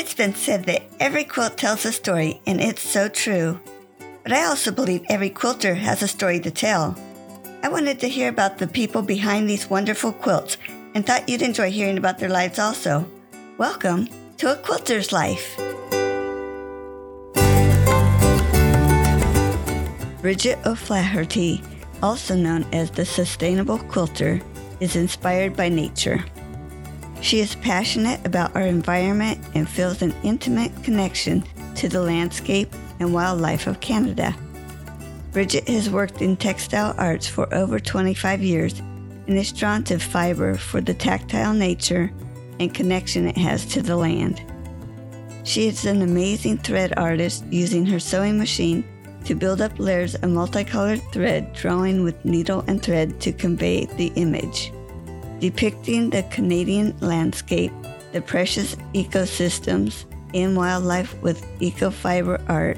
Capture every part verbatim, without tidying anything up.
It's been said that every quilt tells a story, and it's so true. But I also believe every quilter has a story to tell. I wanted to hear about the people behind these wonderful quilts and thought you'd enjoy hearing about their lives also. Welcome to A Quilter's Life. Bridget O'Flaherty, also known as the Sustainable Quilter, is inspired by nature. She is passionate about our environment and feels an intimate connection to the landscape and wildlife of Canada. Bridget has worked in textile arts for over twenty-five years and is drawn to fiber for the tactile nature and connection it has to the land. She is an amazing thread artist, using her sewing machine to build up layers of multicolored thread, drawing with needle and thread to convey the image. Depicting the Canadian landscape, the precious ecosystems, and wildlife with ecofiber art,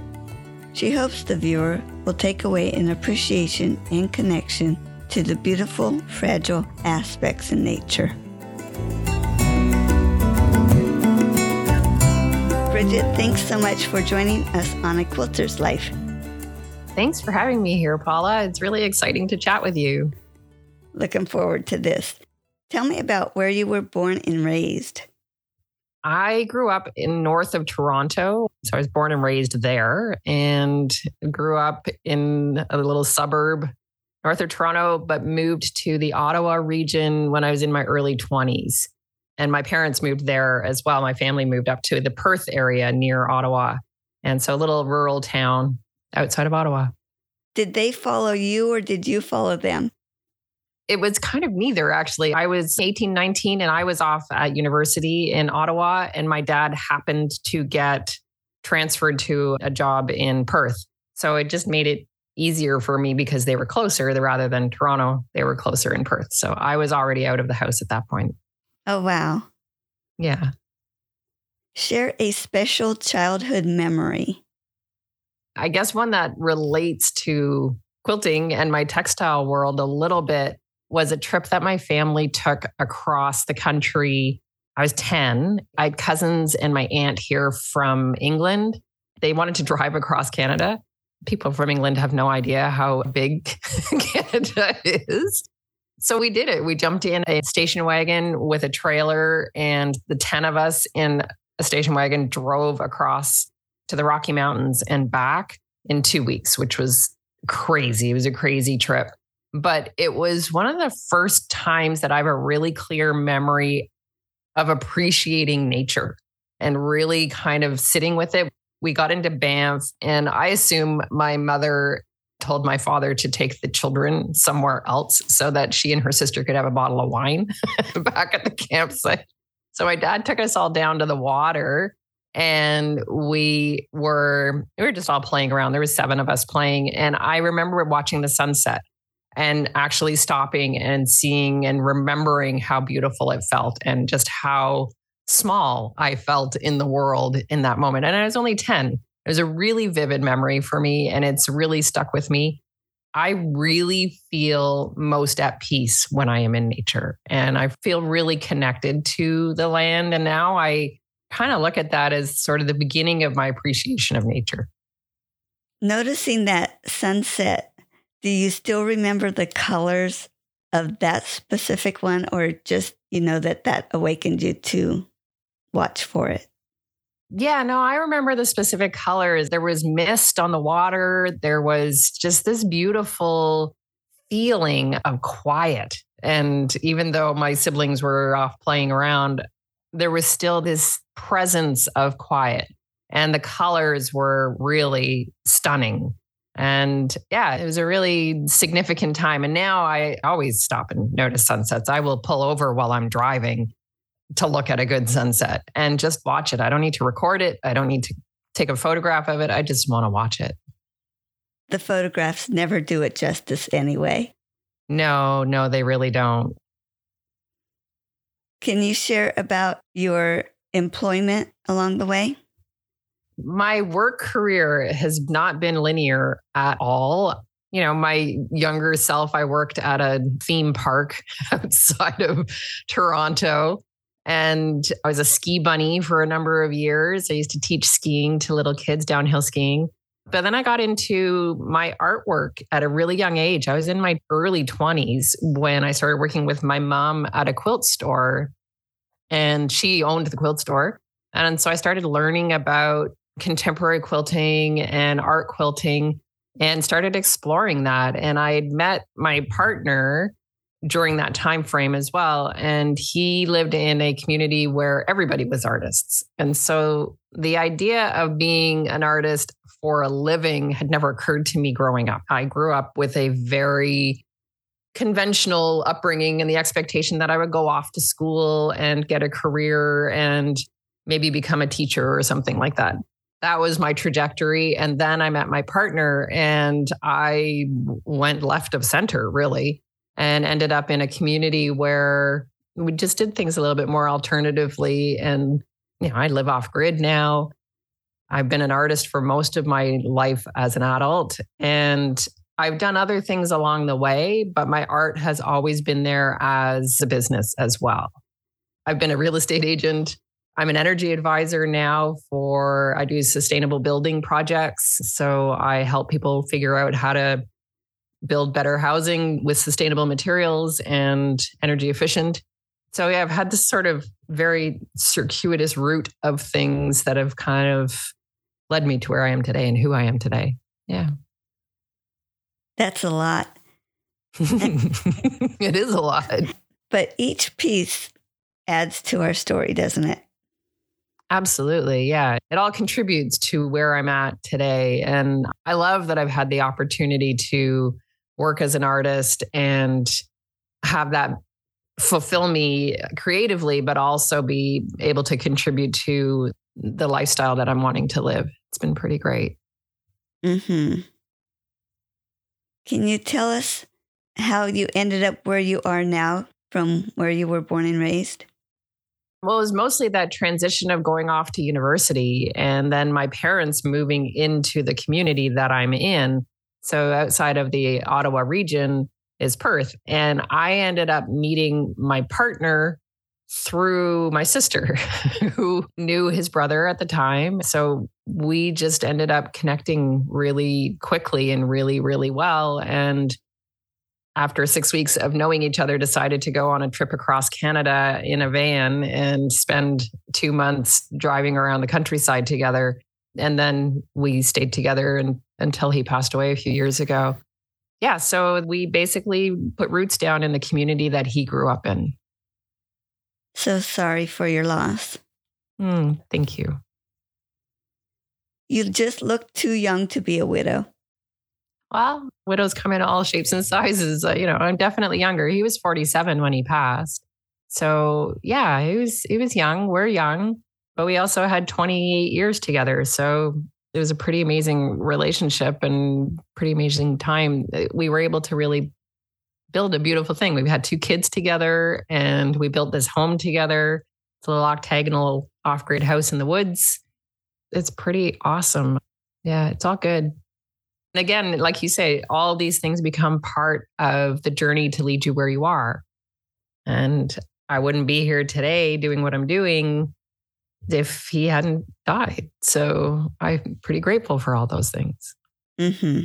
she hopes the viewer will take away an appreciation and connection to the beautiful, fragile aspects in nature. Bridget, thanks so much for joining us on A Quilter's Life. Thanks for having me here, Paula. It's really exciting to chat with you. Looking forward to this. Tell me about where you were born and raised. I grew up in north of Toronto. So I was born and raised there and grew up in a little suburb north of Toronto, but moved to the Ottawa region when I was in my early twenties. And my parents moved there as well. My family moved up to the Perth area near Ottawa. And so a little rural town outside of Ottawa. Did they follow you or did you follow them? It was kind of neither, actually. I was eighteen, nineteen, and I was off at university in Ottawa, and my dad happened to get transferred to a job in Perth. So it just made it easier for me because they were closer rather than Toronto. They were closer in Perth. So I was already out of the house at that point. Oh, wow. Yeah. Share a special childhood memory. I guess one that relates to quilting and my textile world a little bit was a trip that my family took across the country. I was ten. I had cousins and my aunt here from England. They wanted to drive across Canada. People from England have no idea how big Canada is. So we did it. We jumped in a station wagon with a trailer, and the ten of us in a station wagon drove across to the Rocky Mountains and back in two weeks, which was crazy. It was a crazy trip. But it was one of the first times that I have a really clear memory of appreciating nature and really kind of sitting with it. We got into Banff, and I assume my mother told my father to take the children somewhere else so that she and her sister could have a bottle of wine back at the campsite. So my dad took us all down to the water. And we were, we were just all playing around. There was seven of us playing. And I remember watching the sunset and actually stopping and seeing and remembering how beautiful it felt and just how small I felt in the world in that moment. And I was only ten. It was a really vivid memory for me. And it's really stuck with me. I really feel most at peace when I am in nature. And I feel really connected to the land. And now I kind of look at that as sort of the beginning of my appreciation of nature. Noticing that sunset, do you still remember the colors of that specific one, or just, you know, that that awakened you to watch for it? Yeah, no, I remember the specific colors. There was mist on the water. There was just this beautiful feeling of quiet. And even though my siblings were off playing around, there was still this presence of quiet, and the colors were really stunning. And yeah, it was a really significant time. And now I always stop and notice sunsets. I will pull over while I'm driving to look at a good sunset and just watch it. I don't need to record it. I don't need to take a photograph of it. I just want to watch it. The photographs never do it justice anyway. No, no, they really don't. Can you share about your employment along the way? My work career has not been linear at all. You know, my younger self, I worked at a theme park outside of Toronto And I was a ski bunny for a number of years. I used to teach skiing to little kids, downhill skiing. But then I got into my artwork at a really young age. I was in my early twenties when I started working with my mom at a quilt store, and she owned the quilt store. And so I started learning about contemporary quilting and art quilting and started exploring that. And I had met my partner during that time frame as well. And he lived in a community where everybody was artists. And so the idea of being an artist for a living had never occurred to me growing up. I grew up with a very conventional upbringing and the expectation that I would go off to school and get a career and maybe become a teacher or something like that. That was my trajectory. And then I met my partner and I went left of center, really, and ended up in a community where we just did things a little bit more alternatively. And, you know, I live off grid now. I've been an artist for most of my life as an adult, and I've done other things along the way, but my art has always been there as a business as well. I've been a real estate agent. I'm an energy advisor now for, I do sustainable building projects. So I help people figure out how to build better housing with sustainable materials and energy efficient. So yeah, I've had this sort of very circuitous route of things that have kind of led me to where I am today and who I am today. Yeah. That's a lot. It is a lot. But each piece adds to our story, doesn't it? Absolutely. Yeah. It all contributes to where I'm at today. And I love that I've had the opportunity to work as an artist and have that fulfill me creatively, but also be able to contribute to the lifestyle that I'm wanting to live. It's been pretty great. Mm-hmm. Can you tell us how you ended up where you are now from where you were born and raised? Well, it was mostly that transition of going off to university and then my parents moving into the community that I'm in. So outside of the Ottawa region is Perth. And I ended up meeting my partner through my sister who knew his brother at the time. So we just ended up connecting really quickly and really, really well. And after six weeks of knowing each other, decided to go on a trip across Canada in a van and spend two months driving around the countryside together. And then we stayed together and, until he passed away a few years ago. Yeah, so we basically put roots down in the community that he grew up in. So sorry for your loss. Mm, thank you. You just look too young to be a widow. Well, widows come in all shapes and sizes. You know, I'm definitely younger. He was forty-seven when he passed. So yeah, he was, he was young. We're young, but we also had twenty-eight years together. So it was a pretty amazing relationship and pretty amazing time. We were able to really build a beautiful thing. We've had two kids together and we built this home together. It's a little octagonal off-grid house in the woods. It's pretty awesome. Yeah, it's all good. And again, like you say, all these things become part of the journey to lead you where you are. And I wouldn't be here today doing what I'm doing if he hadn't died. So I'm pretty grateful for all those things. Mm-hmm.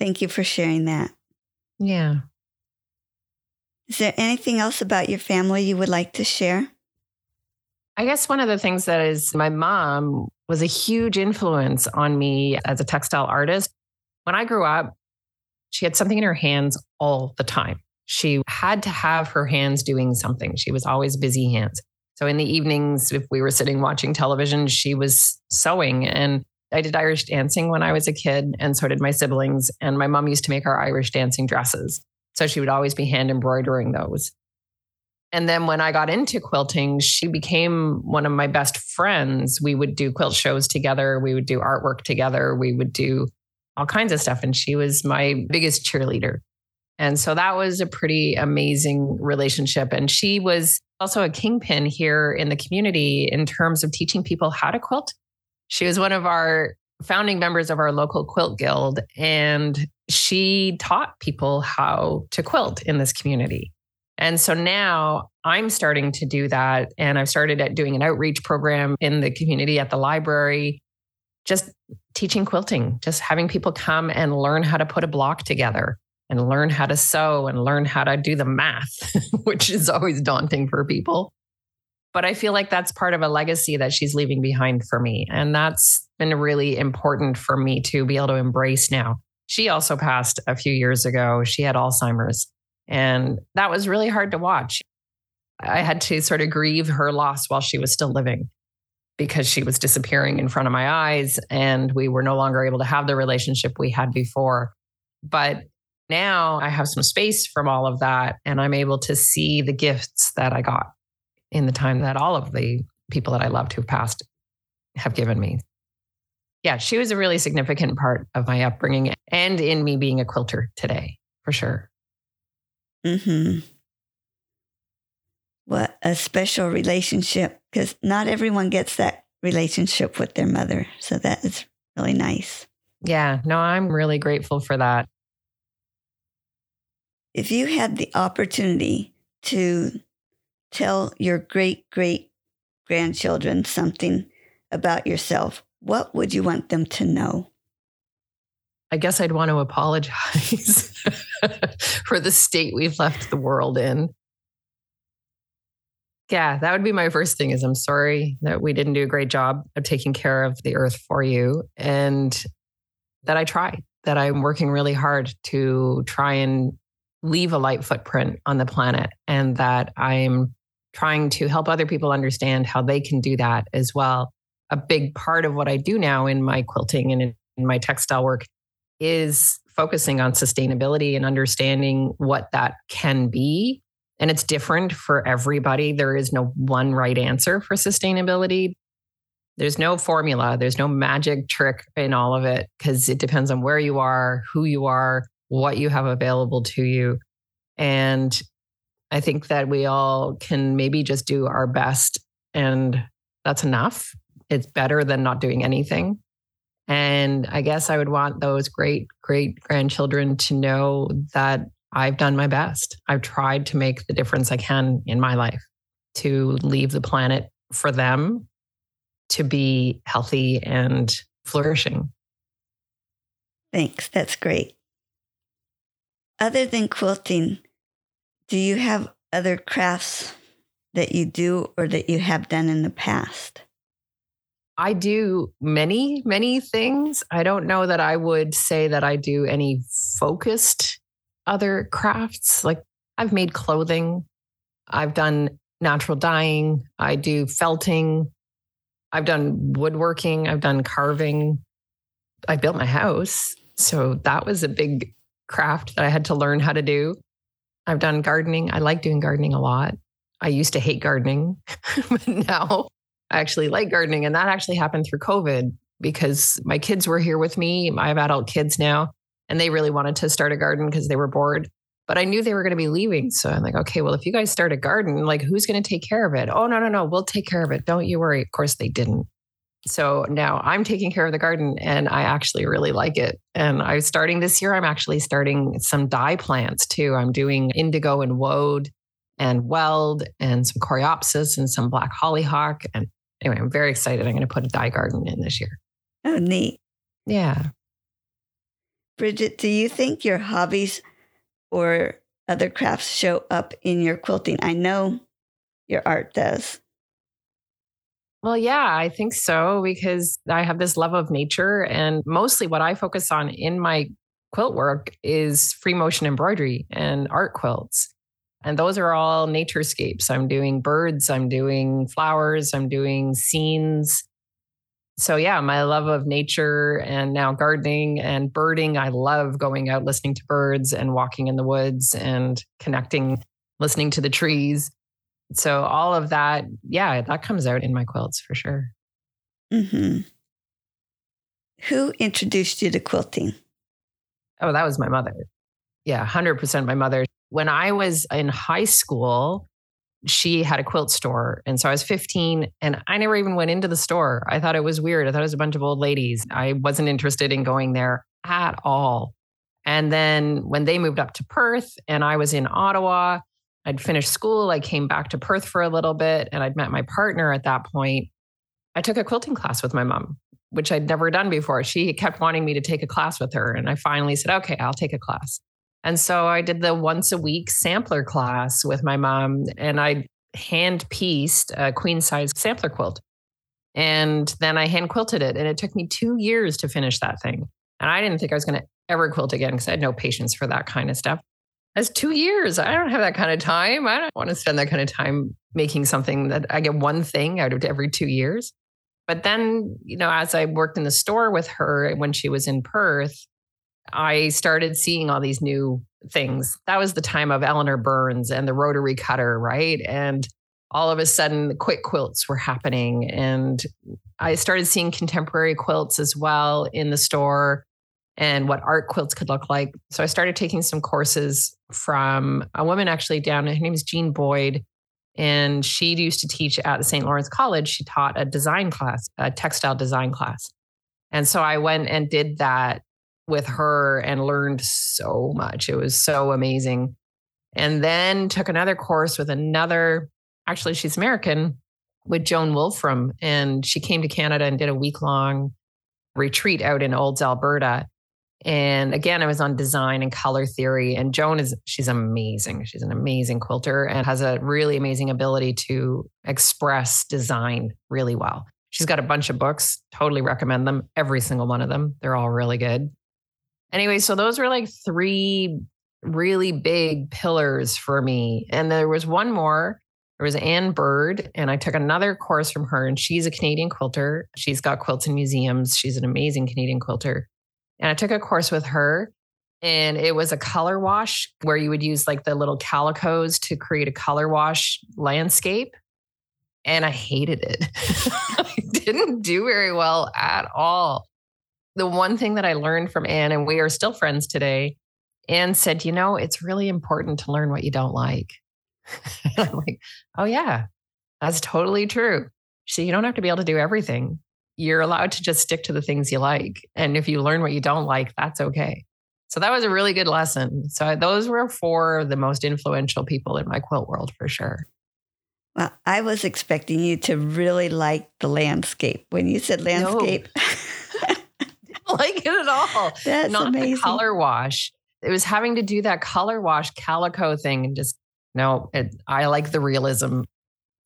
Thank you for sharing that. Yeah. Is there anything else about your family you would like to share? I guess one of the things that is, my mom was a huge influence on me as a textile artist. When I grew up, she had something in her hands all the time. She had to have her hands doing something. She was always busy hands. So in the evenings, if we were sitting watching television, she was sewing. And I did Irish dancing when I was a kid, and so did my siblings. And my mom used to make our Irish dancing dresses. So she would always be hand embroidering those. And then when I got into quilting, she became one of my best friends. We would do quilt shows together. We would do artwork together. We would do all kinds of stuff. And she was my biggest cheerleader. And so that was a pretty amazing relationship. And she was also a kingpin here in the community in terms of teaching people how to quilt. She was one of our founding members of our local quilt guild, and she taught people how to quilt in this community. And so now I'm starting to do that. And I've started at doing an outreach program in the community at the library, just teaching quilting, just having people come and learn how to put a block together and learn how to sew and learn how to do the math, which is always daunting for people. But I feel like that's part of a legacy that she's leaving behind for me. And that's been really important for me to be able to embrace now. She also passed a few years ago. She had Alzheimer's, and that was really hard to watch. I had to sort of grieve her loss while she was still living, because she was disappearing in front of my eyes and we were no longer able to have the relationship we had before. But now I have some space from all of that, and I'm able to see the gifts that I got in the time that all of the people that I loved who passed have given me. Yeah, she was a really significant part of my upbringing and in me being a quilter today, for sure. Mm-hmm. What a special relationship, because not everyone gets that relationship with their mother. So that is really nice. Yeah, no, I'm really grateful for that. If you had the opportunity to tell your great-great-grandchildren something about yourself, what would you want them to know? I guess I'd want to apologize for the state we've left the world in. Yeah, that would be my first thing is I'm sorry that we didn't do a great job of taking care of the earth for you, and that I try, that I'm working really hard to try and leave a light footprint on the planet, and that I'm trying to help other people understand how they can do that as well. A big part of what I do now in my quilting and in my textile work is focusing on sustainability and understanding what that can be. And it's different for everybody. There is no one right answer for sustainability. There's no formula. There's no magic trick in all of it, because it depends on where you are, who you are, what you have available to you. And I think that we all can maybe just do our best, and that's enough. It's better than not doing anything. And I guess I would want those great, great grandchildren to know that I've done my best. I've tried to make the difference I can in my life to leave the planet for them to be healthy and flourishing. Thanks. That's great. Other than quilting, do you have other crafts that you do or that you have done in the past? I do many, many things. I don't know that I would say that I do any focused other crafts. Like I've made clothing, I've done natural dyeing, I do felting, I've done woodworking, I've done carving, I built my house. So that was a big craft that I had to learn how to do. I've done gardening. I like doing gardening a lot. I used to hate gardening, but now I actually like gardening. And that actually happened through COVID, because my kids were here with me. I have adult kids now, and they really wanted to start a garden because they were bored, but I knew they were going to be leaving. So I'm like, okay, well, if you guys start a garden, like who's going to take care of it? Oh, no, no, no. We'll take care of it. Don't you worry. Of course they didn't. So now I'm taking care of the garden, and I actually really like it. And I'm starting this year, I'm actually starting some dye plants too. I'm doing indigo and woad and weld and some coreopsis and some black hollyhock. And anyway, I'm very excited. I'm going to put a dye garden in this year. Oh, neat. Yeah. Bridget, do you think your hobbies or other crafts show up in your quilting? I know your art does. Well, yeah, I think so, because I have this love of nature, and mostly what I focus on in my quilt work is free motion embroidery and art quilts. And those are all naturescapes. I'm doing birds, I'm doing flowers, I'm doing scenes. So yeah, my love of nature and now gardening and birding. I love going out, listening to birds and walking in the woods and connecting, listening to the trees. So all of that, yeah, that comes out in my quilts for sure. Mm-hmm. Who introduced you to quilting? Oh, that was my mother. Yeah, one hundred percent my mother. When I was in high school, she had a quilt store. And so I was fifteen and I never even went into the store. I thought it was weird. I thought it was a bunch of old ladies. I wasn't interested in going there at all. And then when they moved up to Perth and I was in Ottawa, I'd finished school. I came back to Perth for a little bit and I'd met my partner at that point. I took a quilting class with my mom, which I'd never done before. She kept wanting me to take a class with her. And I finally said, okay, I'll take a class. And so I did the once a week sampler class with my mom, and I hand pieced a queen size sampler quilt. And then I hand quilted it. And it took me two years to finish that thing. And I didn't think I was going to ever quilt again because I had no patience for that kind of stuff. That's two years. I don't have that kind of time. I don't want to spend that kind of time making something that I get one thing out of every two years. But then, you know, as I worked in the store with her when she was in Perth, I started seeing all these new things. That was the time of Eleanor Burns and the rotary cutter, right? And all of a sudden, the quick quilts were happening. And I started seeing contemporary quilts as well in the store and what art quilts could look like. So I started taking some courses from a woman actually down, her name is Jean Boyd. And she used to teach at the Saint Lawrence College. She taught a design class, a textile design class. And so I went and did that with her and learned so much. It was so amazing. And then took another course with another, actually she's American, with Joan Wolfram. And she came to Canada and did a week long retreat out in Olds, Alberta. And again, I was on design and color theory. And Joan is, she's amazing. She's an amazing quilter and has a really amazing ability to express design really well. She's got a bunch of books, totally recommend them. Every single one of them. They're all really good. Anyway, so those were like three really big pillars for me. And there was one more. There was Anne Bird, and I took another course from her, and she's a Canadian quilter. She's got quilts in museums. She's an amazing Canadian quilter. And I took a course with her, and it was a color wash where you would use like the little calicos to create a color wash landscape. And I hated it. I didn't do very well at all. The one thing that I learned from Anne, and we are still friends today, Anne said, you know, it's really important to learn what you don't like. And I'm like, oh yeah, that's totally true. She said, you don't have to be able to do everything. You're allowed to just stick to the things you like. And if you learn what you don't like, that's okay. So that was a really good lesson. So those were four of the most influential people in my quilt world for sure. Well, I was expecting you to really like the landscape. When you said landscape. No. Didn't like it at all. That's not amazing. The color wash. It was having to do that color wash calico thing and just, no, it, I like the realism.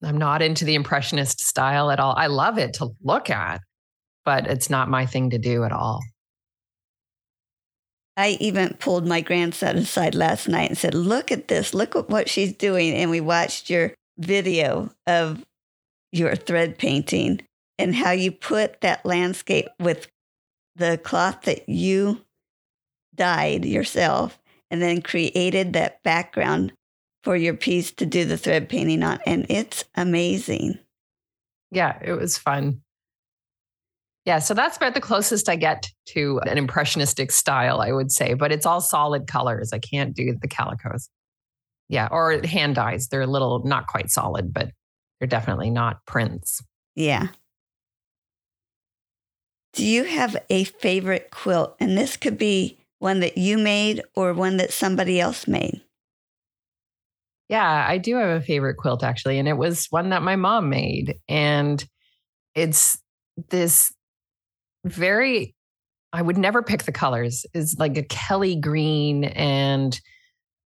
I'm not into the impressionist style at all. I love it to look at, but it's not my thing to do at all. I even pulled my grandson aside last night and said, look at this, look at what she's doing. And we watched your video of your thread painting and how you put that landscape with the cloth that you dyed yourself and then created that background for your piece to do the thread painting on. And it's amazing. Yeah, it was fun. Yeah, so that's about the closest I get to an impressionistic style, I would say. But it's all solid colors. I can't do the calicos. Yeah, or hand dyes. They're a little, not quite solid, but they're definitely not prints. Yeah. Do you have a favorite quilt? And this could be one that you made or one that somebody else made. Yeah, I do have a favorite quilt actually. And it was one that my mom made. And it's this very, I would never pick the colors. It's like a Kelly green and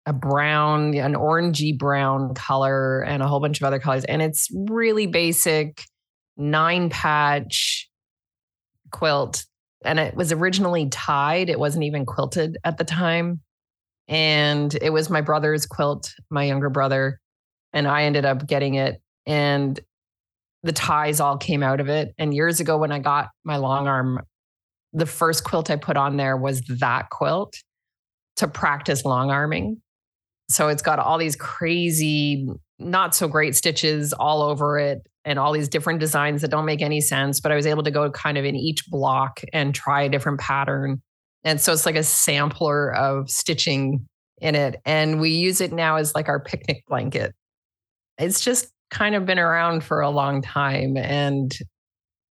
a brown, an orangey brown color and a whole bunch of other colors. And it's really basic nine patch quilt. And it was originally tied. It wasn't even quilted at the time. And it was my brother's quilt, my younger brother, and I ended up getting it. And the ties all came out of it. And years ago when I got my long arm, the first quilt I put on there was that quilt to practice long arming. So it's got all these crazy, not so great stitches all over it and all these different designs that don't make any sense. But I was able to go kind of in each block and try a different pattern. And so it's like a sampler of stitching in it. And we use it now as like our picnic blanket. It's just kind of been around for a long time. And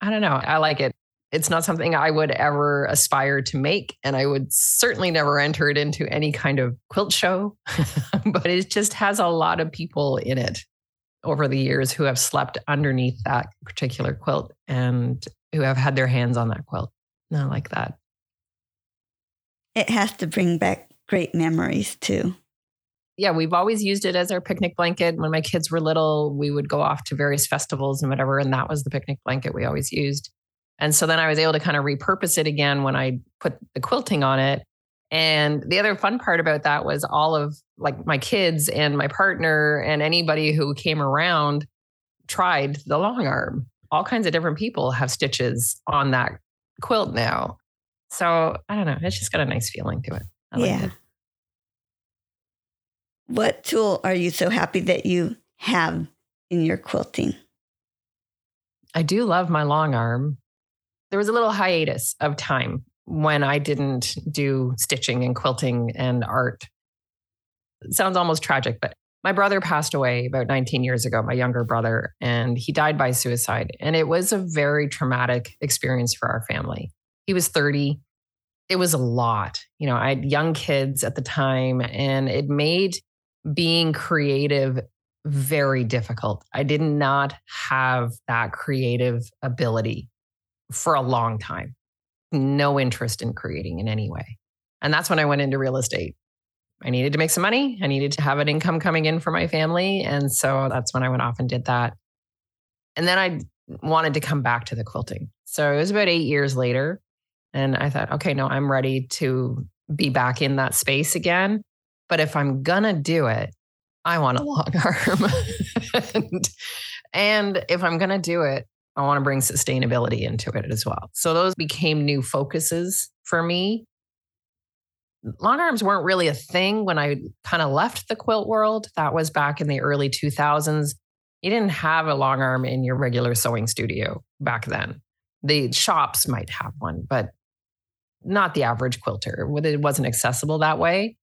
I don't know, I like it. It's not something I would ever aspire to make, and I would certainly never enter it into any kind of quilt show, but it just has a lot of people in it over the years who have slept underneath that particular quilt and who have had their hands on that quilt. And I like that. It has to bring back great memories too. Yeah, we've always used it as our picnic blanket. When my kids were little, we would go off to various festivals and whatever, and that was the picnic blanket we always used. And so then I was able to kind of repurpose it again when I put the quilting on it. And the other fun part about that was all of like my kids and my partner and anybody who came around tried the long arm. All kinds of different people have stitches on that quilt now. So I don't know. It's just got a nice feeling to it. I like yeah. it. What tool are you so happy that you have in your quilting? I do love my long arm. There was a little hiatus of time when I didn't do stitching and quilting and art. It sounds almost tragic, but my brother passed away about nineteen years ago, my younger brother, and he died by suicide. And it was a very traumatic experience for our family. He was thirty. It was a lot. You know, I had young kids at the time, and it made being creative very difficult. I did not have that creative ability for a long time. No interest in creating in any way. And that's when I went into real estate. I needed to make some money. I needed to have an income coming in for my family. And so that's when I went off and did that. And then I wanted to come back to the quilting. So it was about eight years later. And I thought, okay, no, I'm ready to be back in that space again. But if I'm going to do it, I want a long arm. and, and if I'm going to do it, I want to bring sustainability into it as well. So those became new focuses for me. Long arms weren't really a thing when I kind of left the quilt world. That was back in the early two thousands. You didn't have a long arm in your regular sewing studio back then. The shops might have one, but not the average quilter. It wasn't accessible that way.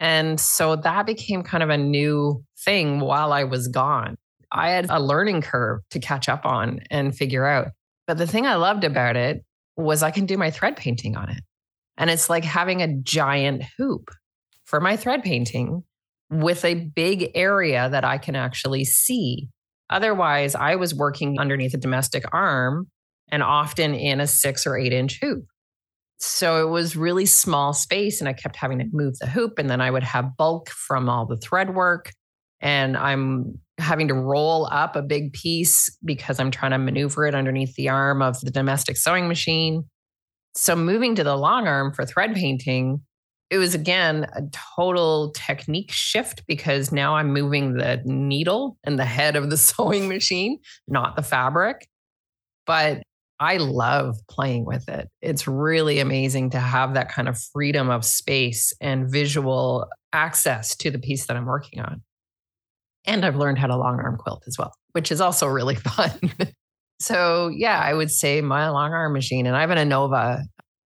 And so that became kind of a new thing while I was gone. I had a learning curve to catch up on and figure out. But the thing I loved about it was I can do my thread painting on it. And it's like having a giant hoop for my thread painting with a big area that I can actually see. Otherwise, I was working underneath a domestic arm and often in a six or eight inch hoop. So it was really small space, and I kept having to move the hoop, and then I would have bulk from all the thread work, and I'm having to roll up a big piece because I'm trying to maneuver it underneath the arm of the domestic sewing machine. So moving to the long arm for thread painting, it was again a total technique shift because now I'm moving the needle and the head of the sewing machine, not the fabric. But I love playing with it. It's really amazing to have that kind of freedom of space and visual access to the piece that I'm working on. And I've learned how to long arm quilt as well, which is also really fun. So yeah, I would say my long arm machine, and I have an Innova.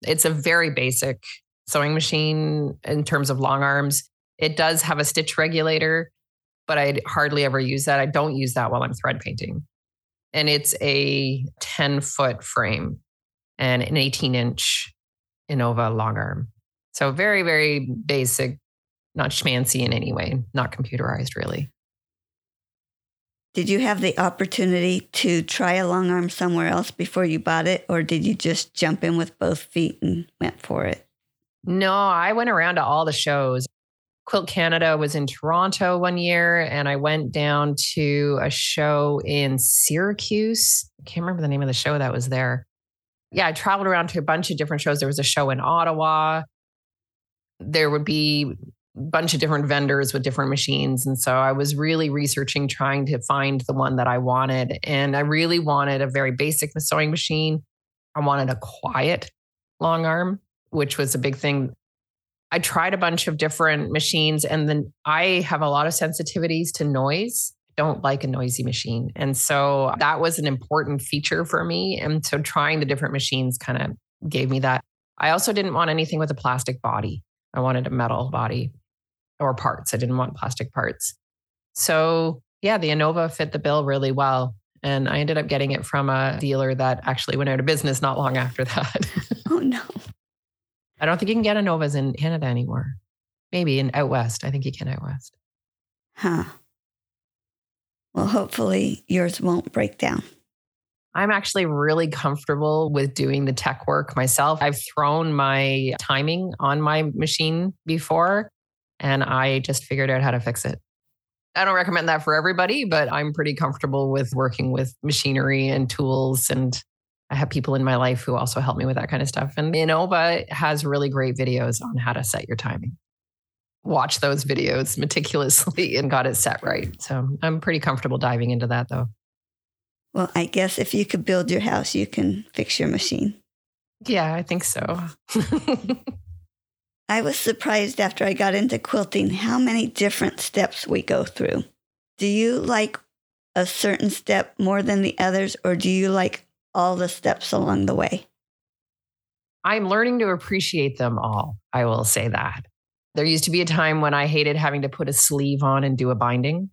It's a very basic sewing machine in terms of long arms. It does have a stitch regulator, but I hardly ever use that. I don't use that while I'm thread painting. And it's a ten foot frame and an eighteen inch Innova long arm. So very, very basic, not schmancy in any way, not computerized really. Did you have the opportunity to try a long arm somewhere else before you bought it? Or did you just jump in with both feet and went for it? No, I went around to all the shows. Quilt Canada was in Toronto one year, and I went down to a show in Syracuse. I can't remember the name of the show that was there. Yeah, I traveled around to a bunch of different shows. There was a show in Ottawa. There would be a bunch of different vendors with different machines. And so I was really researching, trying to find the one that I wanted. And I really wanted a very basic sewing machine. I wanted a quiet long arm, which was a big thing. I tried a bunch of different machines, and then I have a lot of sensitivities to noise. I don't like a noisy machine. And so that was an important feature for me. And so trying the different machines kind of gave me that. I also didn't want anything with a plastic body. I wanted a metal body or parts. I didn't want plastic parts. So yeah, the Innova fit the bill really well. And I ended up getting it from a dealer that actually went out of business not long after that. Oh, no. I don't think you can get Innovas in Canada anymore. Maybe in out west. I think you can out west. Huh. Well, hopefully yours won't break down. I'm actually really comfortable with doing the tech work myself. I've thrown my timing on my machine before, and I just figured out how to fix it. I don't recommend that for everybody, but I'm pretty comfortable with working with machinery and tools. And I have people in my life who also help me with that kind of stuff. And Innova has really great videos on how to set your timing. Watch those videos meticulously and got it set right. So I'm pretty comfortable diving into that though. Well, I guess if you could build your house, you can fix your machine. Yeah, I think so. I was surprised after I got into quilting how many different steps we go through. Do you like a certain step more than the others, or do you like all the steps along the way? I'm learning to appreciate them all. I will say that. There used to be a time when I hated having to put a sleeve on and do a binding.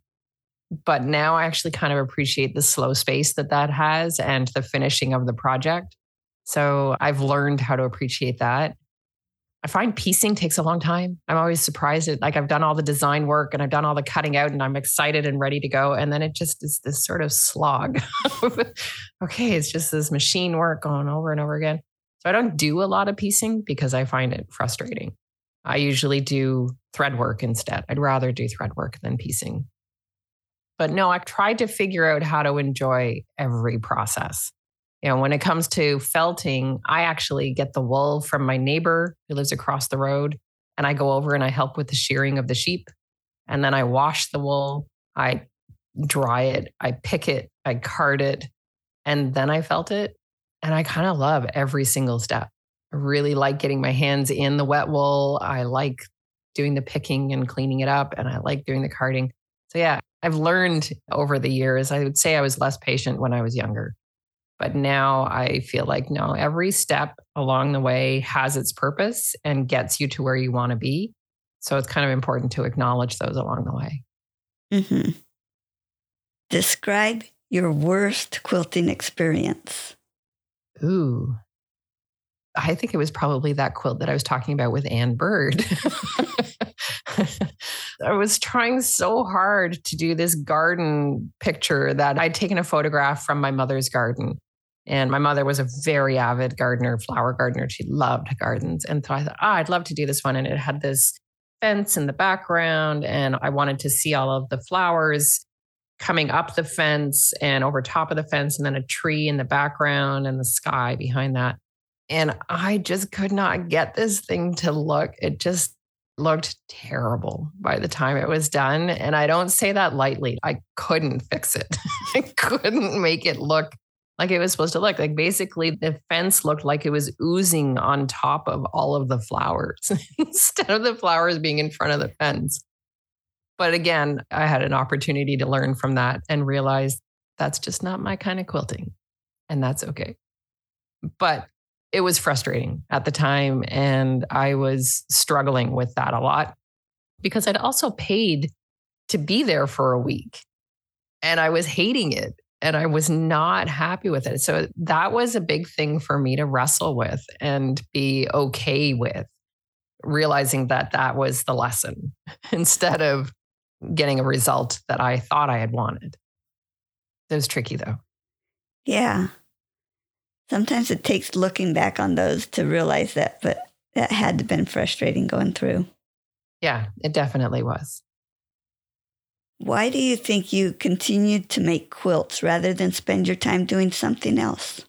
But now I actually kind of appreciate the slow space that that has and the finishing of the project. So I've learned how to appreciate that. I find piecing takes a long time. I'm always surprised at, like, I've done all the design work and I've done all the cutting out and I'm excited and ready to go. And then it just is this sort of slog. Okay, it's just this machine work going over and over again. So I don't do a lot of piecing because I find it frustrating. I usually do thread work instead. I'd rather do thread work than piecing. But no, I've tried to figure out how to enjoy every process. You know, when it comes to felting, I actually get the wool from my neighbor who lives across the road, and I go over and I help with the shearing of the sheep. And then I wash the wool, I dry it, I pick it, I card it, and then I felt it. And I kind of love every single step. I really like getting my hands in the wet wool. I like doing the picking and cleaning it up, and I like doing the carding. So yeah, I've learned over the years. I would say I was less patient when I was younger, but now I feel like, no, every step along the way has its purpose and gets you to where you want to be. So it's kind of important to acknowledge those along the way. Mm-hmm. Describe your worst quilting experience. Ooh, I think it was probably that quilt that I was talking about with Anne Bird. I was trying so hard to do this garden picture that I'd taken a photograph from my mother's garden. And my mother was a very avid gardener, flower gardener. She loved gardens. And so I thought, ah, oh, I'd love to do this one. And it had this fence in the background. And I wanted to see all of the flowers coming up the fence and over top of the fence. And then a tree in the background and the sky behind that. And I just could not get this thing to look. It just looked terrible by the time it was done. And I don't say that lightly. I couldn't fix it. I couldn't make it look like it was supposed to look. Like basically the fence looked like it was oozing on top of all of the flowers instead of the flowers being in front of the fence. But again, I had an opportunity to learn from that and realize that's just not my kind of quilting. And that's okay. But it was frustrating at the time, and I was struggling with that a lot because I'd also paid to be there for a week, and I was hating it, and I was not happy with it. So that was a big thing for me to wrestle with and be okay with, realizing that that was the lesson instead of getting a result that I thought I had wanted. It was tricky though. Yeah. Sometimes it takes looking back on those to realize that, but that had to have been frustrating going through. Yeah, it definitely was. Why do you think you continued to make quilts rather than spend your time doing something else?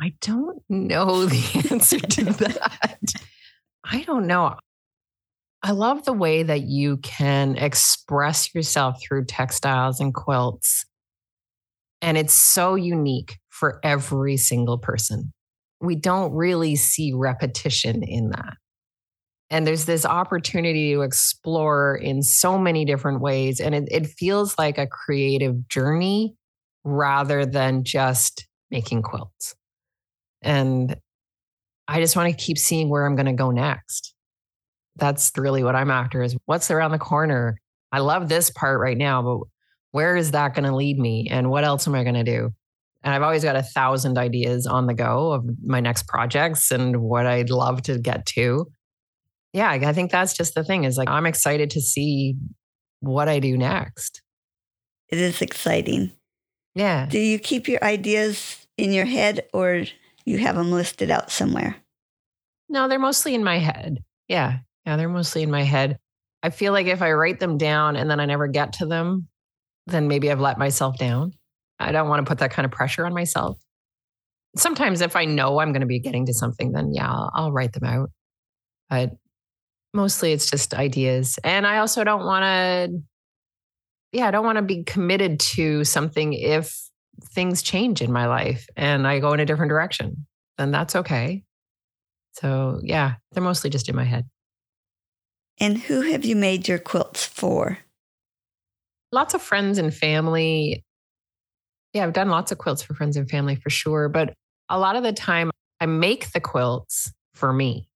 I don't know the answer to that. I don't know. I love the way that you can express yourself through textiles and quilts. And it's so unique for every single person. We don't really see repetition in that. And there's this opportunity to explore in so many different ways. And it, it feels like a creative journey rather than just making quilts. And I just want to keep seeing where I'm going to go next. That's really what I'm after, is what's around the corner. I love this part right now, but where is that going to lead me? And what else am I going to do? And I've always got a thousand ideas on the go of my next projects and what I'd love to get to. Yeah, I think that's just the thing is like, I'm excited to see what I do next. It is exciting. Yeah. Do you keep your ideas in your head or you have them listed out somewhere? No, they're mostly in my head. Yeah. Yeah, they're mostly in my head. I feel like if I write them down and then I never get to them, then maybe I've let myself down. I don't want to put that kind of pressure on myself. Sometimes if I know I'm going to be getting to something, then yeah, I'll, I'll write them out. But mostly it's just ideas. And I also don't want to, yeah, I don't want to be committed to something if things change in my life and I go in a different direction, then that's okay. So yeah, they're mostly just in my head. And who have you made your quilts for? Lots of friends and family. Yeah, I've done lots of quilts for friends and family for sure. But a lot of the time I make the quilts for me.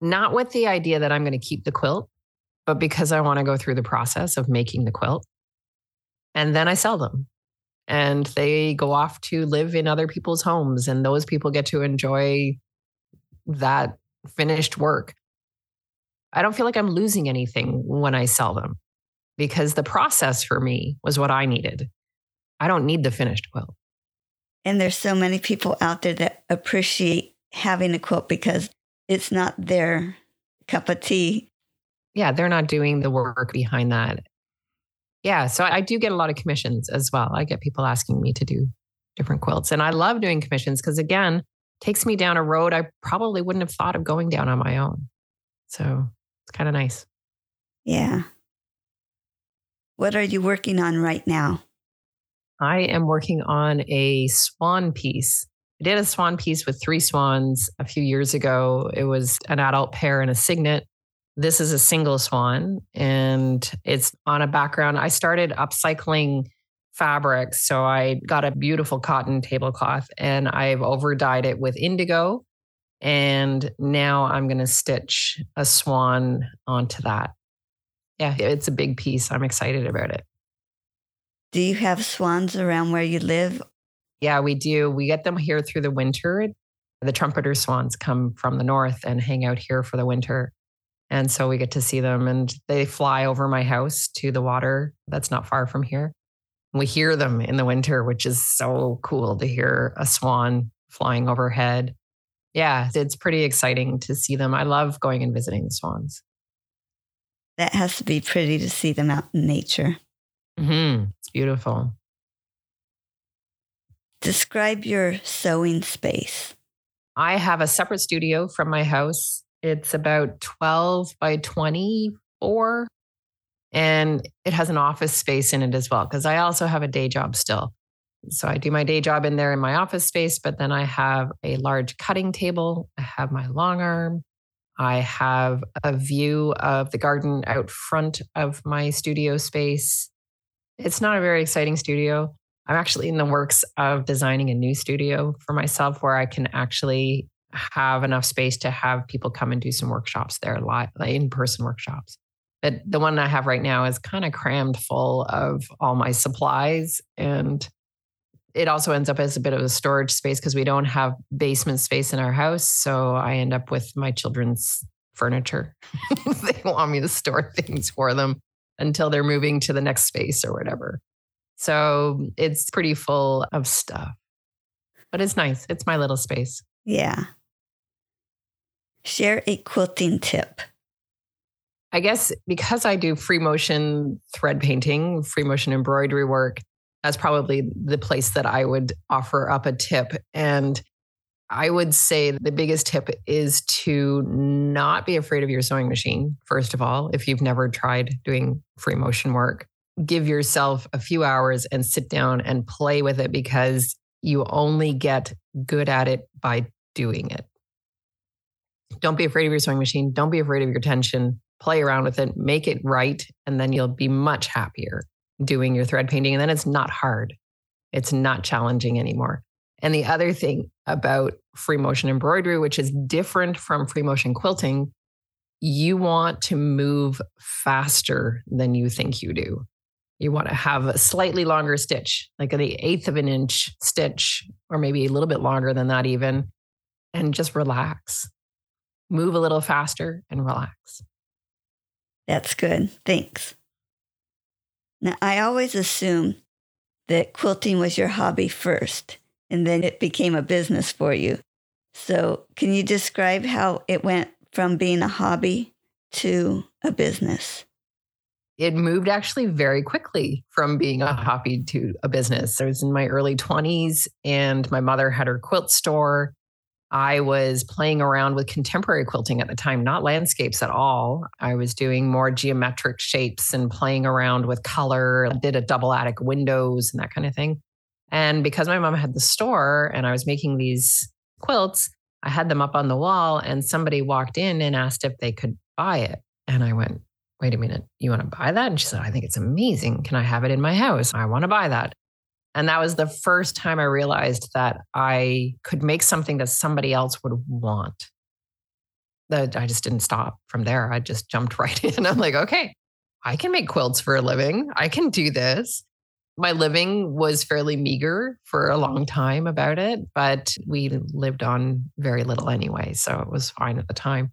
Not with the idea that I'm going to keep the quilt, but because I want to go through the process of making the quilt. And then I sell them. And they go off to live in other people's homes. And those people get to enjoy that finished work. I don't feel like I'm losing anything when I sell them because the process for me was what I needed. I don't need the finished quilt. And there's so many people out there that appreciate having a quilt because it's not their cup of tea. Yeah, they're not doing the work behind that. Yeah, so I do get a lot of commissions as well. I get people asking me to do different quilts. And I love doing commissions because, again, it takes me down a road I probably wouldn't have thought of going down on my own. So it's kind of nice. Yeah. What are you working on right now? I am working on a swan piece. I did a swan piece with three swans a few years ago. It was an adult pair and a cygnet. This is a single swan and it's on a background. I started upcycling fabrics. So I got a beautiful cotton tablecloth and I've over dyed it with indigo. And now I'm going to stitch a swan onto that. Yeah, it's a big piece. I'm excited about it. Do you have swans around where you live? Yeah, we do. We get them here through the winter. The trumpeter swans come from the north and hang out here for the winter. And so we get to see them and they fly over my house to the water. That's not far from here. We hear them in the winter, which is so cool to hear a swan flying overhead. Yeah, it's pretty exciting to see them. I love going and visiting the swans. That has to be pretty to see them out in nature. Mm-hmm. It's beautiful. Describe your sewing space. I have a separate studio from my house. It's about twelve by twenty-four. And it has an office space in it as well, because I also have a day job still. So I do my day job in there in my office space, but then I have a large cutting table. I have my long arm. I have a view of the garden out front of my studio space. It's not a very exciting studio. I'm actually in the works of designing a new studio for myself where I can actually have enough space to have people come and do some workshops there, a lot, like in-person workshops. But the one I have right now is kind of crammed full of all my supplies. And it also ends up as a bit of a storage space because we don't have basement space in our house. So I end up with my children's furniture. They want me to store things for them until they're moving to the next space or whatever. So it's pretty full of stuff, but it's nice. It's my little space. Yeah. Share a quilting tip. I guess because I do free motion thread painting, free motion embroidery work, that's probably the place that I would offer up a tip. And I would say the biggest tip is to not be afraid of your sewing machine. First of all, if you've never tried doing free motion work, give yourself a few hours and sit down and play with it because you only get good at it by doing it. Don't be afraid of your sewing machine. Don't be afraid of your tension. Play around with it, make it right, and then you'll be much happier doing your thread painting. And then it's not hard. It's not challenging anymore. And the other thing about free motion embroidery, which is different from free motion quilting, you want to move faster than you think you do. you want to have a slightly longer stitch, like an eighth of an inch stitch, or maybe a little bit longer than that even, and just relax. Move a little faster and relax. That's good. Thanks. Now, I always assume that quilting was your hobby first, and then it became a business for you. So can you describe how it went from being a hobby to a business? It moved actually very quickly from being a hobby to a business. I was in my early twenties and my mother had her quilt store. I was playing around with contemporary quilting at the time, not landscapes at all. I was doing more geometric shapes and playing around with color. I did a double attic windows and that kind of thing. And because my mom had the store and I was making these quilts, I had them up on the wall and somebody walked in and asked if they could buy it. And I went, wait a minute, you want to buy that? And she said, I think it's amazing. Can I have it in my house? I want to buy that. And that was the first time I realized that I could make something that somebody else would want. I just didn't stop from there. I just jumped right in. I'm like, okay, I can make quilts for a living. I can do this. My living was fairly meager for a long time about it, but we lived on very little anyway. So it was fine at the time.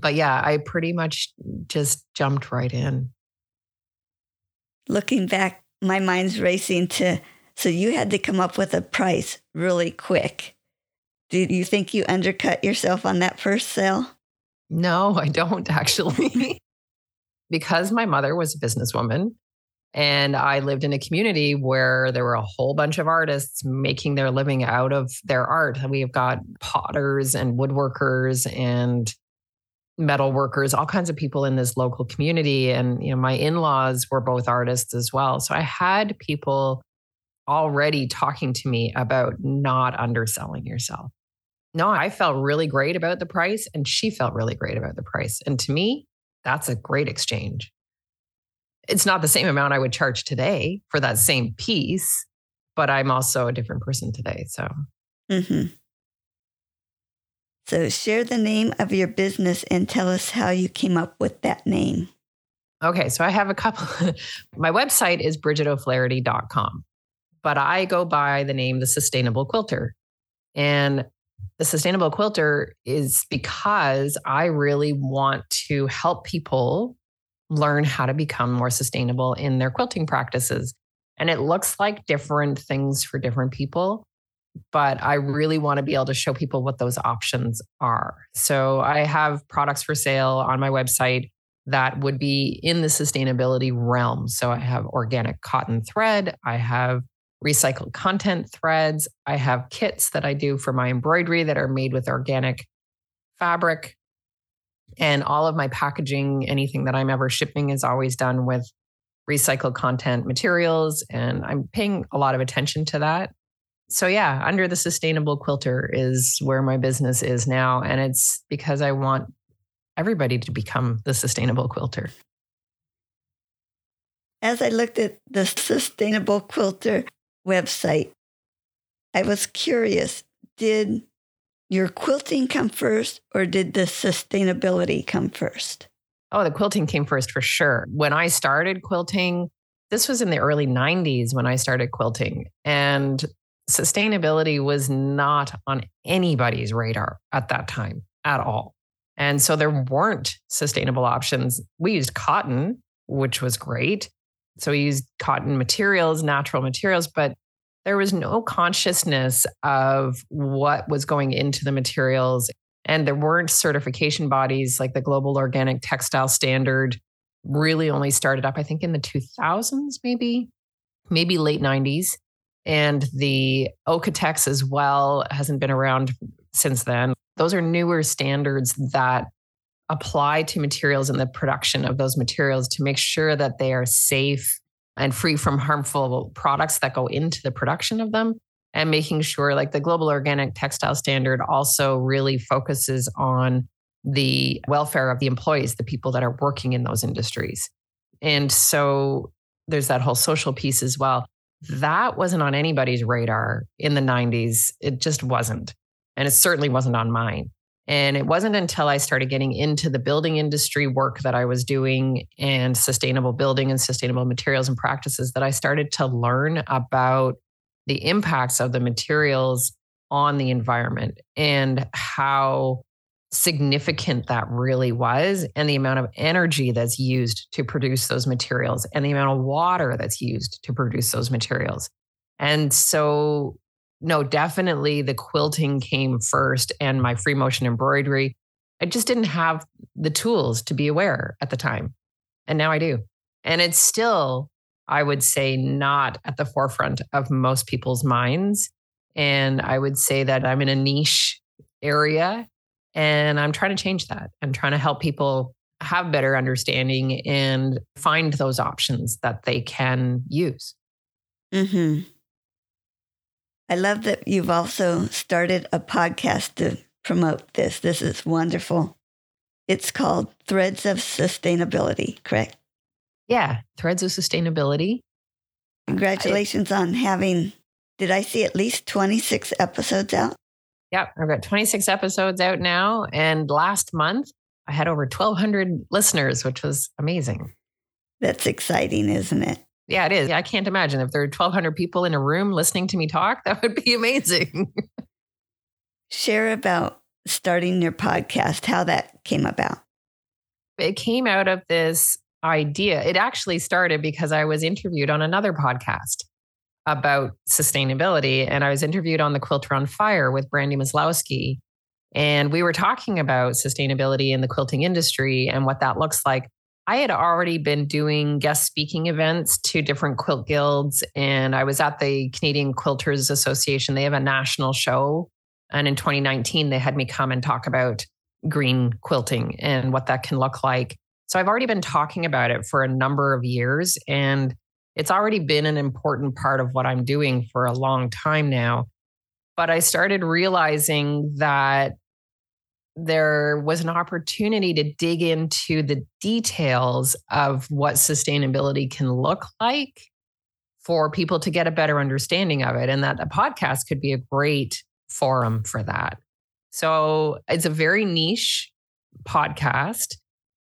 But yeah, I pretty much just jumped right in. Looking back, my mind's racing to, so you had to come up with a price really quick. Did you think you undercut yourself on that first sale? No, I don't actually. Because my mother was a businesswoman and I lived in a community where there were a whole bunch of artists making their living out of their art. We have got potters and woodworkers and metal workers, all kinds of people in this local community. And, you know, my in-laws were both artists as well. So I had people already talking to me about not underselling yourself. No, I felt really great about the price and she felt really great about the price. And to me, that's a great exchange. It's not the same amount I would charge today for that same piece, but I'm also a different person today. So. Mm-hmm. So share the name of your business and tell us how you came up with that name. Okay, so I have a couple. My website is bridget o'flaherty dot com, but I go by the name The Sustainable Quilter. And The Sustainable Quilter is because I really want to help people learn how to become more sustainable in their quilting practices. And it looks like different things for different people. But I really want to be able to show people what those options are. So I have products for sale on my website that would be in the sustainability realm. So I have organic cotton thread. I have recycled content threads. I have kits that I do for my embroidery that are made with organic fabric. And all of my packaging, anything that I'm ever shipping is always done with recycled content materials. And I'm paying a lot of attention to that. So yeah, under The Sustainable Quilter is where my business is now. And it's because I want everybody to become the sustainable quilter. As I looked at the Sustainable Quilter website, I was curious, did your quilting come first or did the sustainability come first? Oh, the quilting came first for sure. When I started quilting, this was in the early nineties when I started quilting. And sustainability was not on anybody's radar at that time at all. And so there weren't sustainable options. We used cotton, which was great. So we used cotton materials, natural materials, but there was no consciousness of what was going into the materials. And there weren't certification bodies like the Global Organic Textile Standard really only started up, I think, in the two thousands, maybe, maybe late nineties. And the Oeko-Tex as well hasn't been around since then. Those are newer standards that apply to materials and the production of those materials to make sure that they are safe and free from harmful products that go into the production of them. And making sure, like the Global Organic Textile Standard also really focuses on the welfare of the employees, the people that are working in those industries. And so there's that whole social piece as well. That wasn't on anybody's radar in the nineties. It just wasn't. And it certainly wasn't on mine. And it wasn't until I started getting into the building industry work that I was doing and sustainable building and sustainable materials and practices that I started to learn about the impacts of the materials on the environment and how significant that really was, and the amount of energy that's used to produce those materials and the amount of water that's used to produce those materials. And so, no, definitely the quilting came first, and my free motion embroidery. I just didn't have the tools to be aware at the time. And now I do. And it's still, I would say, not at the forefront of most people's minds. And I would say that I'm in a niche area, and I'm trying to change that. I'm trying to help people have better understanding and find those options that they can use. Mm-hmm. I love that you've also started a podcast to promote this. This is wonderful. It's called Threads of Sustainability, correct? Yeah, Threads of Sustainability. Congratulations I, on having, did I see at least twenty-six episodes out? Yep, I've got twenty-six episodes out now. And last month, I had over twelve hundred listeners, which was amazing. That's exciting, isn't it? Yeah, it is. I can't imagine if there were twelve hundred people in a room listening to me talk, that would be amazing. Share about starting your podcast, how that came about. It came out of this idea. It actually started because I was interviewed on another podcast about sustainability, and I was interviewed on the Quilter on Fire with Brandy Maslowski. And we were talking about sustainability in the quilting industry and what that looks like. I had already been doing guest speaking events to different quilt guilds, and I was at the Canadian Quilters Association. They have a national show. And in twenty nineteen, they had me come and talk about green quilting and what that can look like. So I've already been talking about it for a number of years, and it's already been an important part of what I'm doing for a long time now. But I started realizing that there was an opportunity to dig into the details of what sustainability can look like for people to get a better understanding of it, and that a podcast could be a great forum for that. So it's a very niche podcast,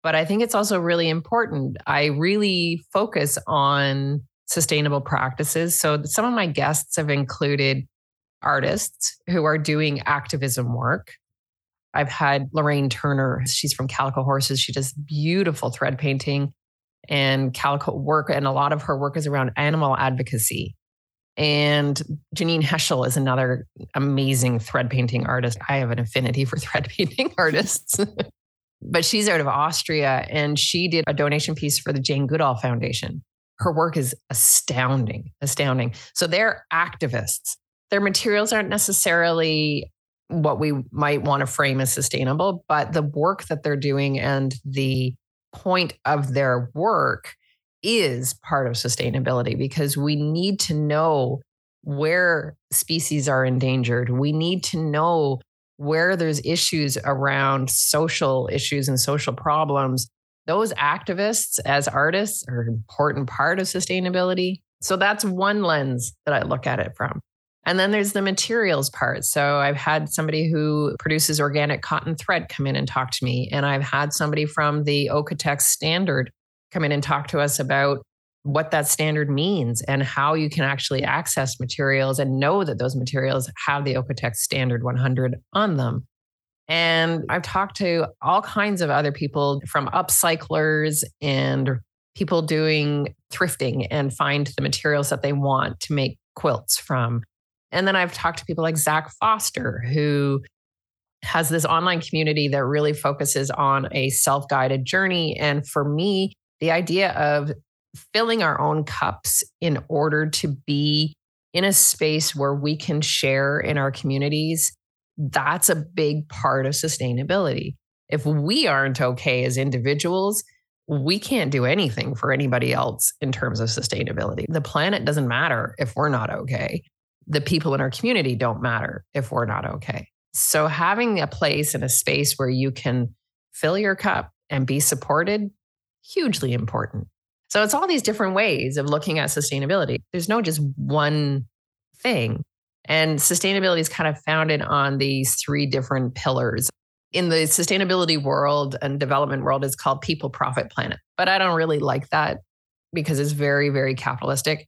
but I think it's also really important. I really focus on sustainable practices. So some of my guests have included artists who are doing activism work. I've had Lorraine Turner. She's from Calico Horses. She does beautiful thread painting and calico work. And a lot of her work is around animal advocacy. And Janine Heschel is another amazing thread painting artist. I have an affinity for thread painting artists. But she's out of Austria, and she did a donation piece for the Jane Goodall Foundation. Her work is astounding, astounding. So they're activists. Their materials aren't necessarily what we might want to frame as sustainable, but the work that they're doing and the point of their work is part of sustainability, because we need to know where species are endangered. We need to know where there's issues around social issues and social problems. Those activists as artists are an important part of sustainability. So that's one lens that I look at it from. And then there's the materials part. So I've had somebody who produces organic cotton thread come in and talk to me. And I've had somebody from the Oeko-Tex standard come in and talk to us about what that standard means and how you can actually access materials and know that those materials have the Oeko-Tex standard one hundred on them. And I've talked to all kinds of other people, from upcyclers and people doing thrifting and find the materials that they want to make quilts from. And then I've talked to people like Zach Foster, who has this online community that really focuses on a self-guided journey. And for me, the idea of filling our own cups in order to be in a space where we can share in our communities, that's a big part of sustainability. If we aren't okay as individuals, we can't do anything for anybody else in terms of sustainability. The planet doesn't matter if we're not okay. The people in our community don't matter if we're not okay. So having a place and a space where you can fill your cup and be supported, hugely important. So it's all these different ways of looking at sustainability. There's no just one thing. And sustainability is kind of founded on these three different pillars. in the sustainability world and development world is called people, profit, planet. But I don't really like that because it's very, very capitalistic.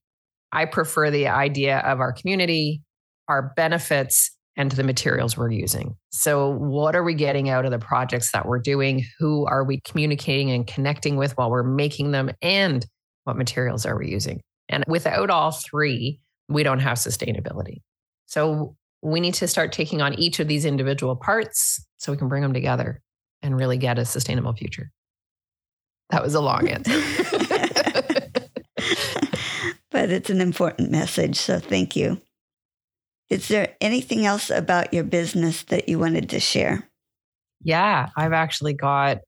I prefer the idea of our community, our benefits, and the materials we're using. So what are we getting out of the projects that we're doing? Who are we communicating and connecting with while we're making them? And what materials are we using? And without all three, we don't have sustainability. So we need to start taking on each of these individual parts so we can bring them together and really get a sustainable future. That was a long answer. But it's an important message, so thank you. Is there anything else about your business that you wanted to share? Yeah, I've actually got,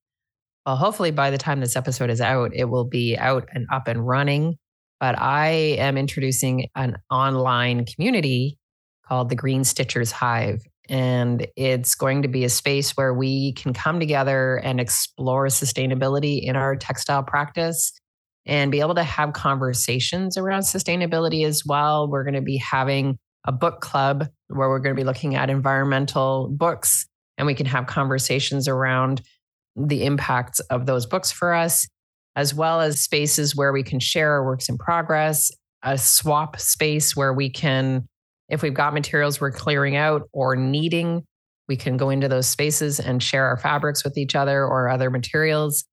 well, hopefully by the time this episode is out, it will be out and up and running. But I am introducing an online community called the Green Stitchers Hive. And it's going to be a space where we can come together and explore sustainability in our textile practice and be able to have conversations around sustainability as well. We're going to be having a book club where we're going to be looking at environmental books, and we can have conversations around the impacts of those books for us, as well as spaces where we can share our works in progress, a swap space where we can, if we've got materials we're clearing out or needing, we can go into those spaces and share our fabrics with each other or other materials,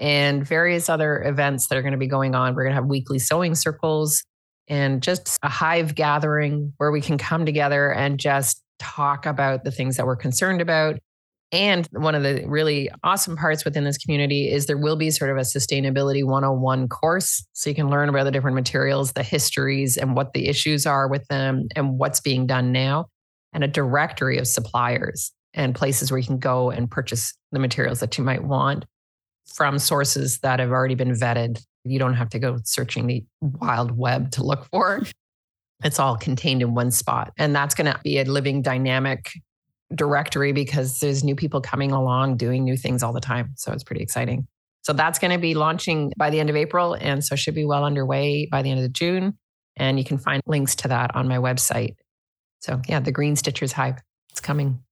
and various other events that are going to be going on. We're going to have weekly sewing circles, and just a hive gathering where we can come together and just talk about the things that we're concerned about. And one of the really awesome parts within this community is there will be sort of a sustainability one oh one course. So you can learn about the different materials, the histories, and what the issues are with them and what's being done now, and a directory of suppliers and places where you can go and purchase the materials that you might want from sources that have already been vetted. You don't have to go searching the wild web to look for. It's all contained in one spot. And that's going to be a living, dynamic directory because there's new people coming along doing new things all the time. So it's pretty exciting. So that's going to be launching by the end of April. And so should be well underway by the end of June. And you can find links to that on my website. So yeah, the Green Stitchers Hive, it's coming.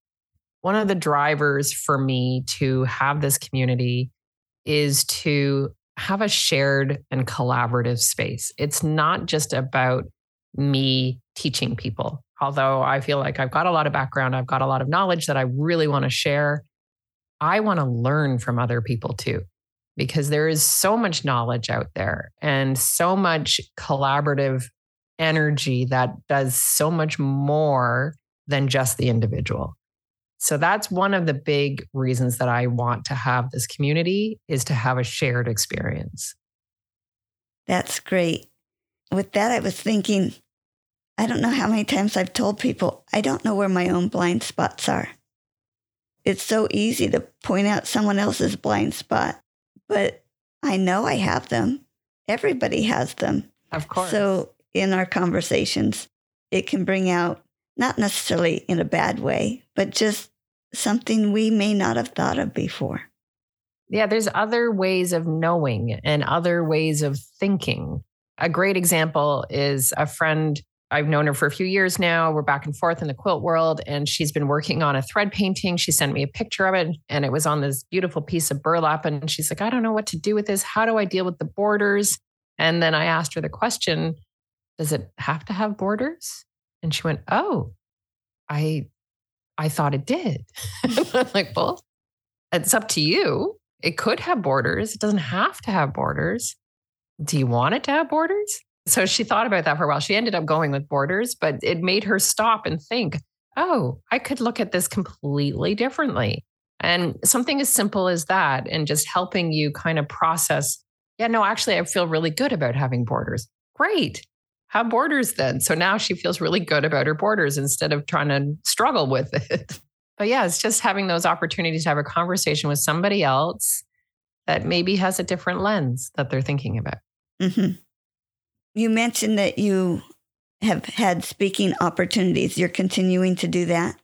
One of the drivers for me to have this community is to have a shared and collaborative space. It's not just about me teaching people, although I feel like I've got a lot of background, I've got a lot of knowledge that I really want to share. I want to learn from other people too, because there is so much knowledge out there and so much collaborative energy that does so much more than just the individual. So that's one of the big reasons that I want to have this community, is to have a shared experience. That's great. With that, I was thinking, I don't know how many times I've told people, I don't know where my own blind spots are. It's so easy to point out someone else's blind spot, but I know I have them. Everybody has them. Of course. So in our conversations, it can bring out, not necessarily in a bad way, but just something we may not have thought of before. Yeah, there's other ways of knowing and other ways of thinking. A great example is a friend, I've known her for a few years now. We're back and forth in the quilt world, and she's been working on a thread painting. She sent me a picture of it, and it was on this beautiful piece of burlap. And she's like, I don't know what to do with this. How do I deal with the borders? And then I asked her the question, does it have to have borders? And she went, oh, I I thought it did. I'm like, well, it's up to you. It could have borders. It doesn't have to have borders. Do you want it to have borders? So she thought about that for a while. She ended up going with borders, but it made her stop and think, oh, I could look at this completely differently. And something as simple as that, and just helping you kind of process, yeah, no, actually, I feel really good about having borders. Great. Have borders then. So now she feels really good about her borders instead of trying to struggle with it. But yeah, it's just having those opportunities to have a conversation with somebody else that maybe has a different lens that they're thinking about. Mm-hmm. You mentioned that you have had speaking opportunities. You're continuing to do that?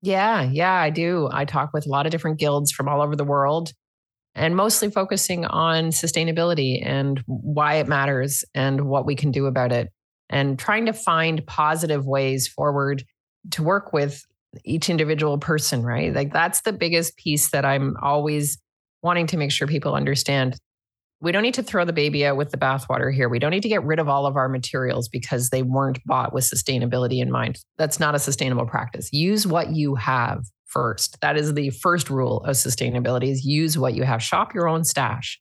Yeah, yeah, I do. I talk with a lot of different guilds from all over the world, and mostly focusing on sustainability and why it matters and what we can do about it, and trying to find positive ways forward to work with each individual person, right? Like that's the biggest piece that I'm always wanting to make sure people understand. We don't need to throw the baby out with the bathwater here. We don't need to get rid of all of our materials because they weren't bought with sustainability in mind. That's not a sustainable practice. Use what you have first. That is the first rule of sustainability, is use what you have. Shop your own stash.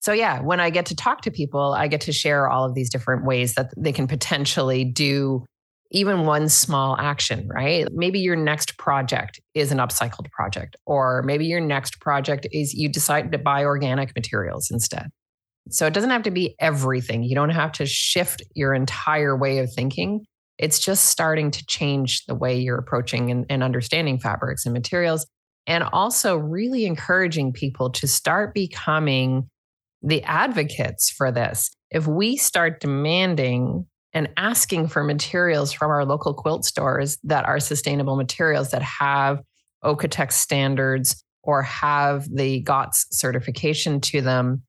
So yeah, when I get to talk to people, I get to share all of these different ways that they can potentially do even one small action, right? Maybe your next project is an upcycled project, or maybe your next project is you decide to buy organic materials instead. So it doesn't have to be everything. You don't have to shift your entire way of thinking. It's just starting to change the way you're approaching and, and understanding fabrics and materials, and also really encouraging people to start becoming the advocates for this. If we start demanding and asking for materials from our local quilt stores that are sustainable materials, that have Oeko-Tex standards or have the G O T S certification to them,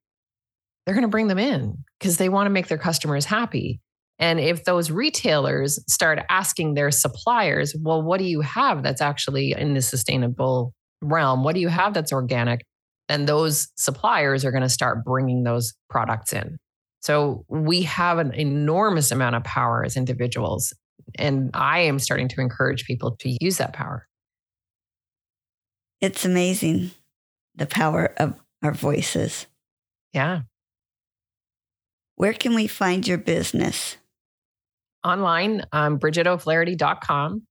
they're going to bring them in because they want to make their customers happy. And if those retailers start asking their suppliers, well, what do you have that's actually in the sustainable realm? What do you have that's organic? Then those suppliers are going to start bringing those products in. So we have an enormous amount of power as individuals, and I am starting to encourage people to use that power. It's amazing, the power of our voices. Yeah. Where can we find your business? Online, um, bridget o'flaherty dot com.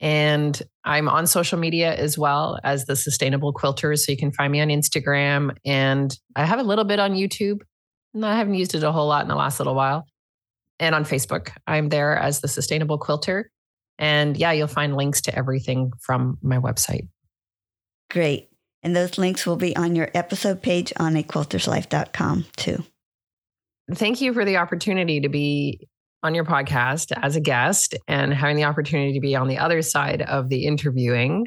And I'm on social media as well as The Sustainable Quilter. So you can find me on Instagram, and I have a little bit on YouTube. I haven't used it a whole lot in the last little while. And on Facebook, I'm there as The Sustainable Quilter. And yeah, you'll find links to everything from my website. Great. And those links will be on your episode page on a quilters life dot com too. Thank you for the opportunity to be on your podcast as a guest and having the opportunity to be on the other side of the interviewing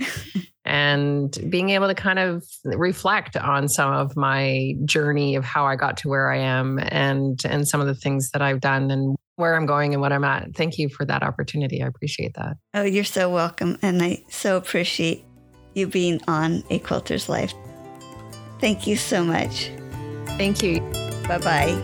and being able to kind of reflect on some of my journey of how I got to where I am and, and some of the things that I've done and where I'm going and what I'm at. Thank you for that opportunity. I appreciate that. Oh, you're so welcome. And I so appreciate you being on A Quilter's Life. Thank you so much. Thank you. Bye-bye.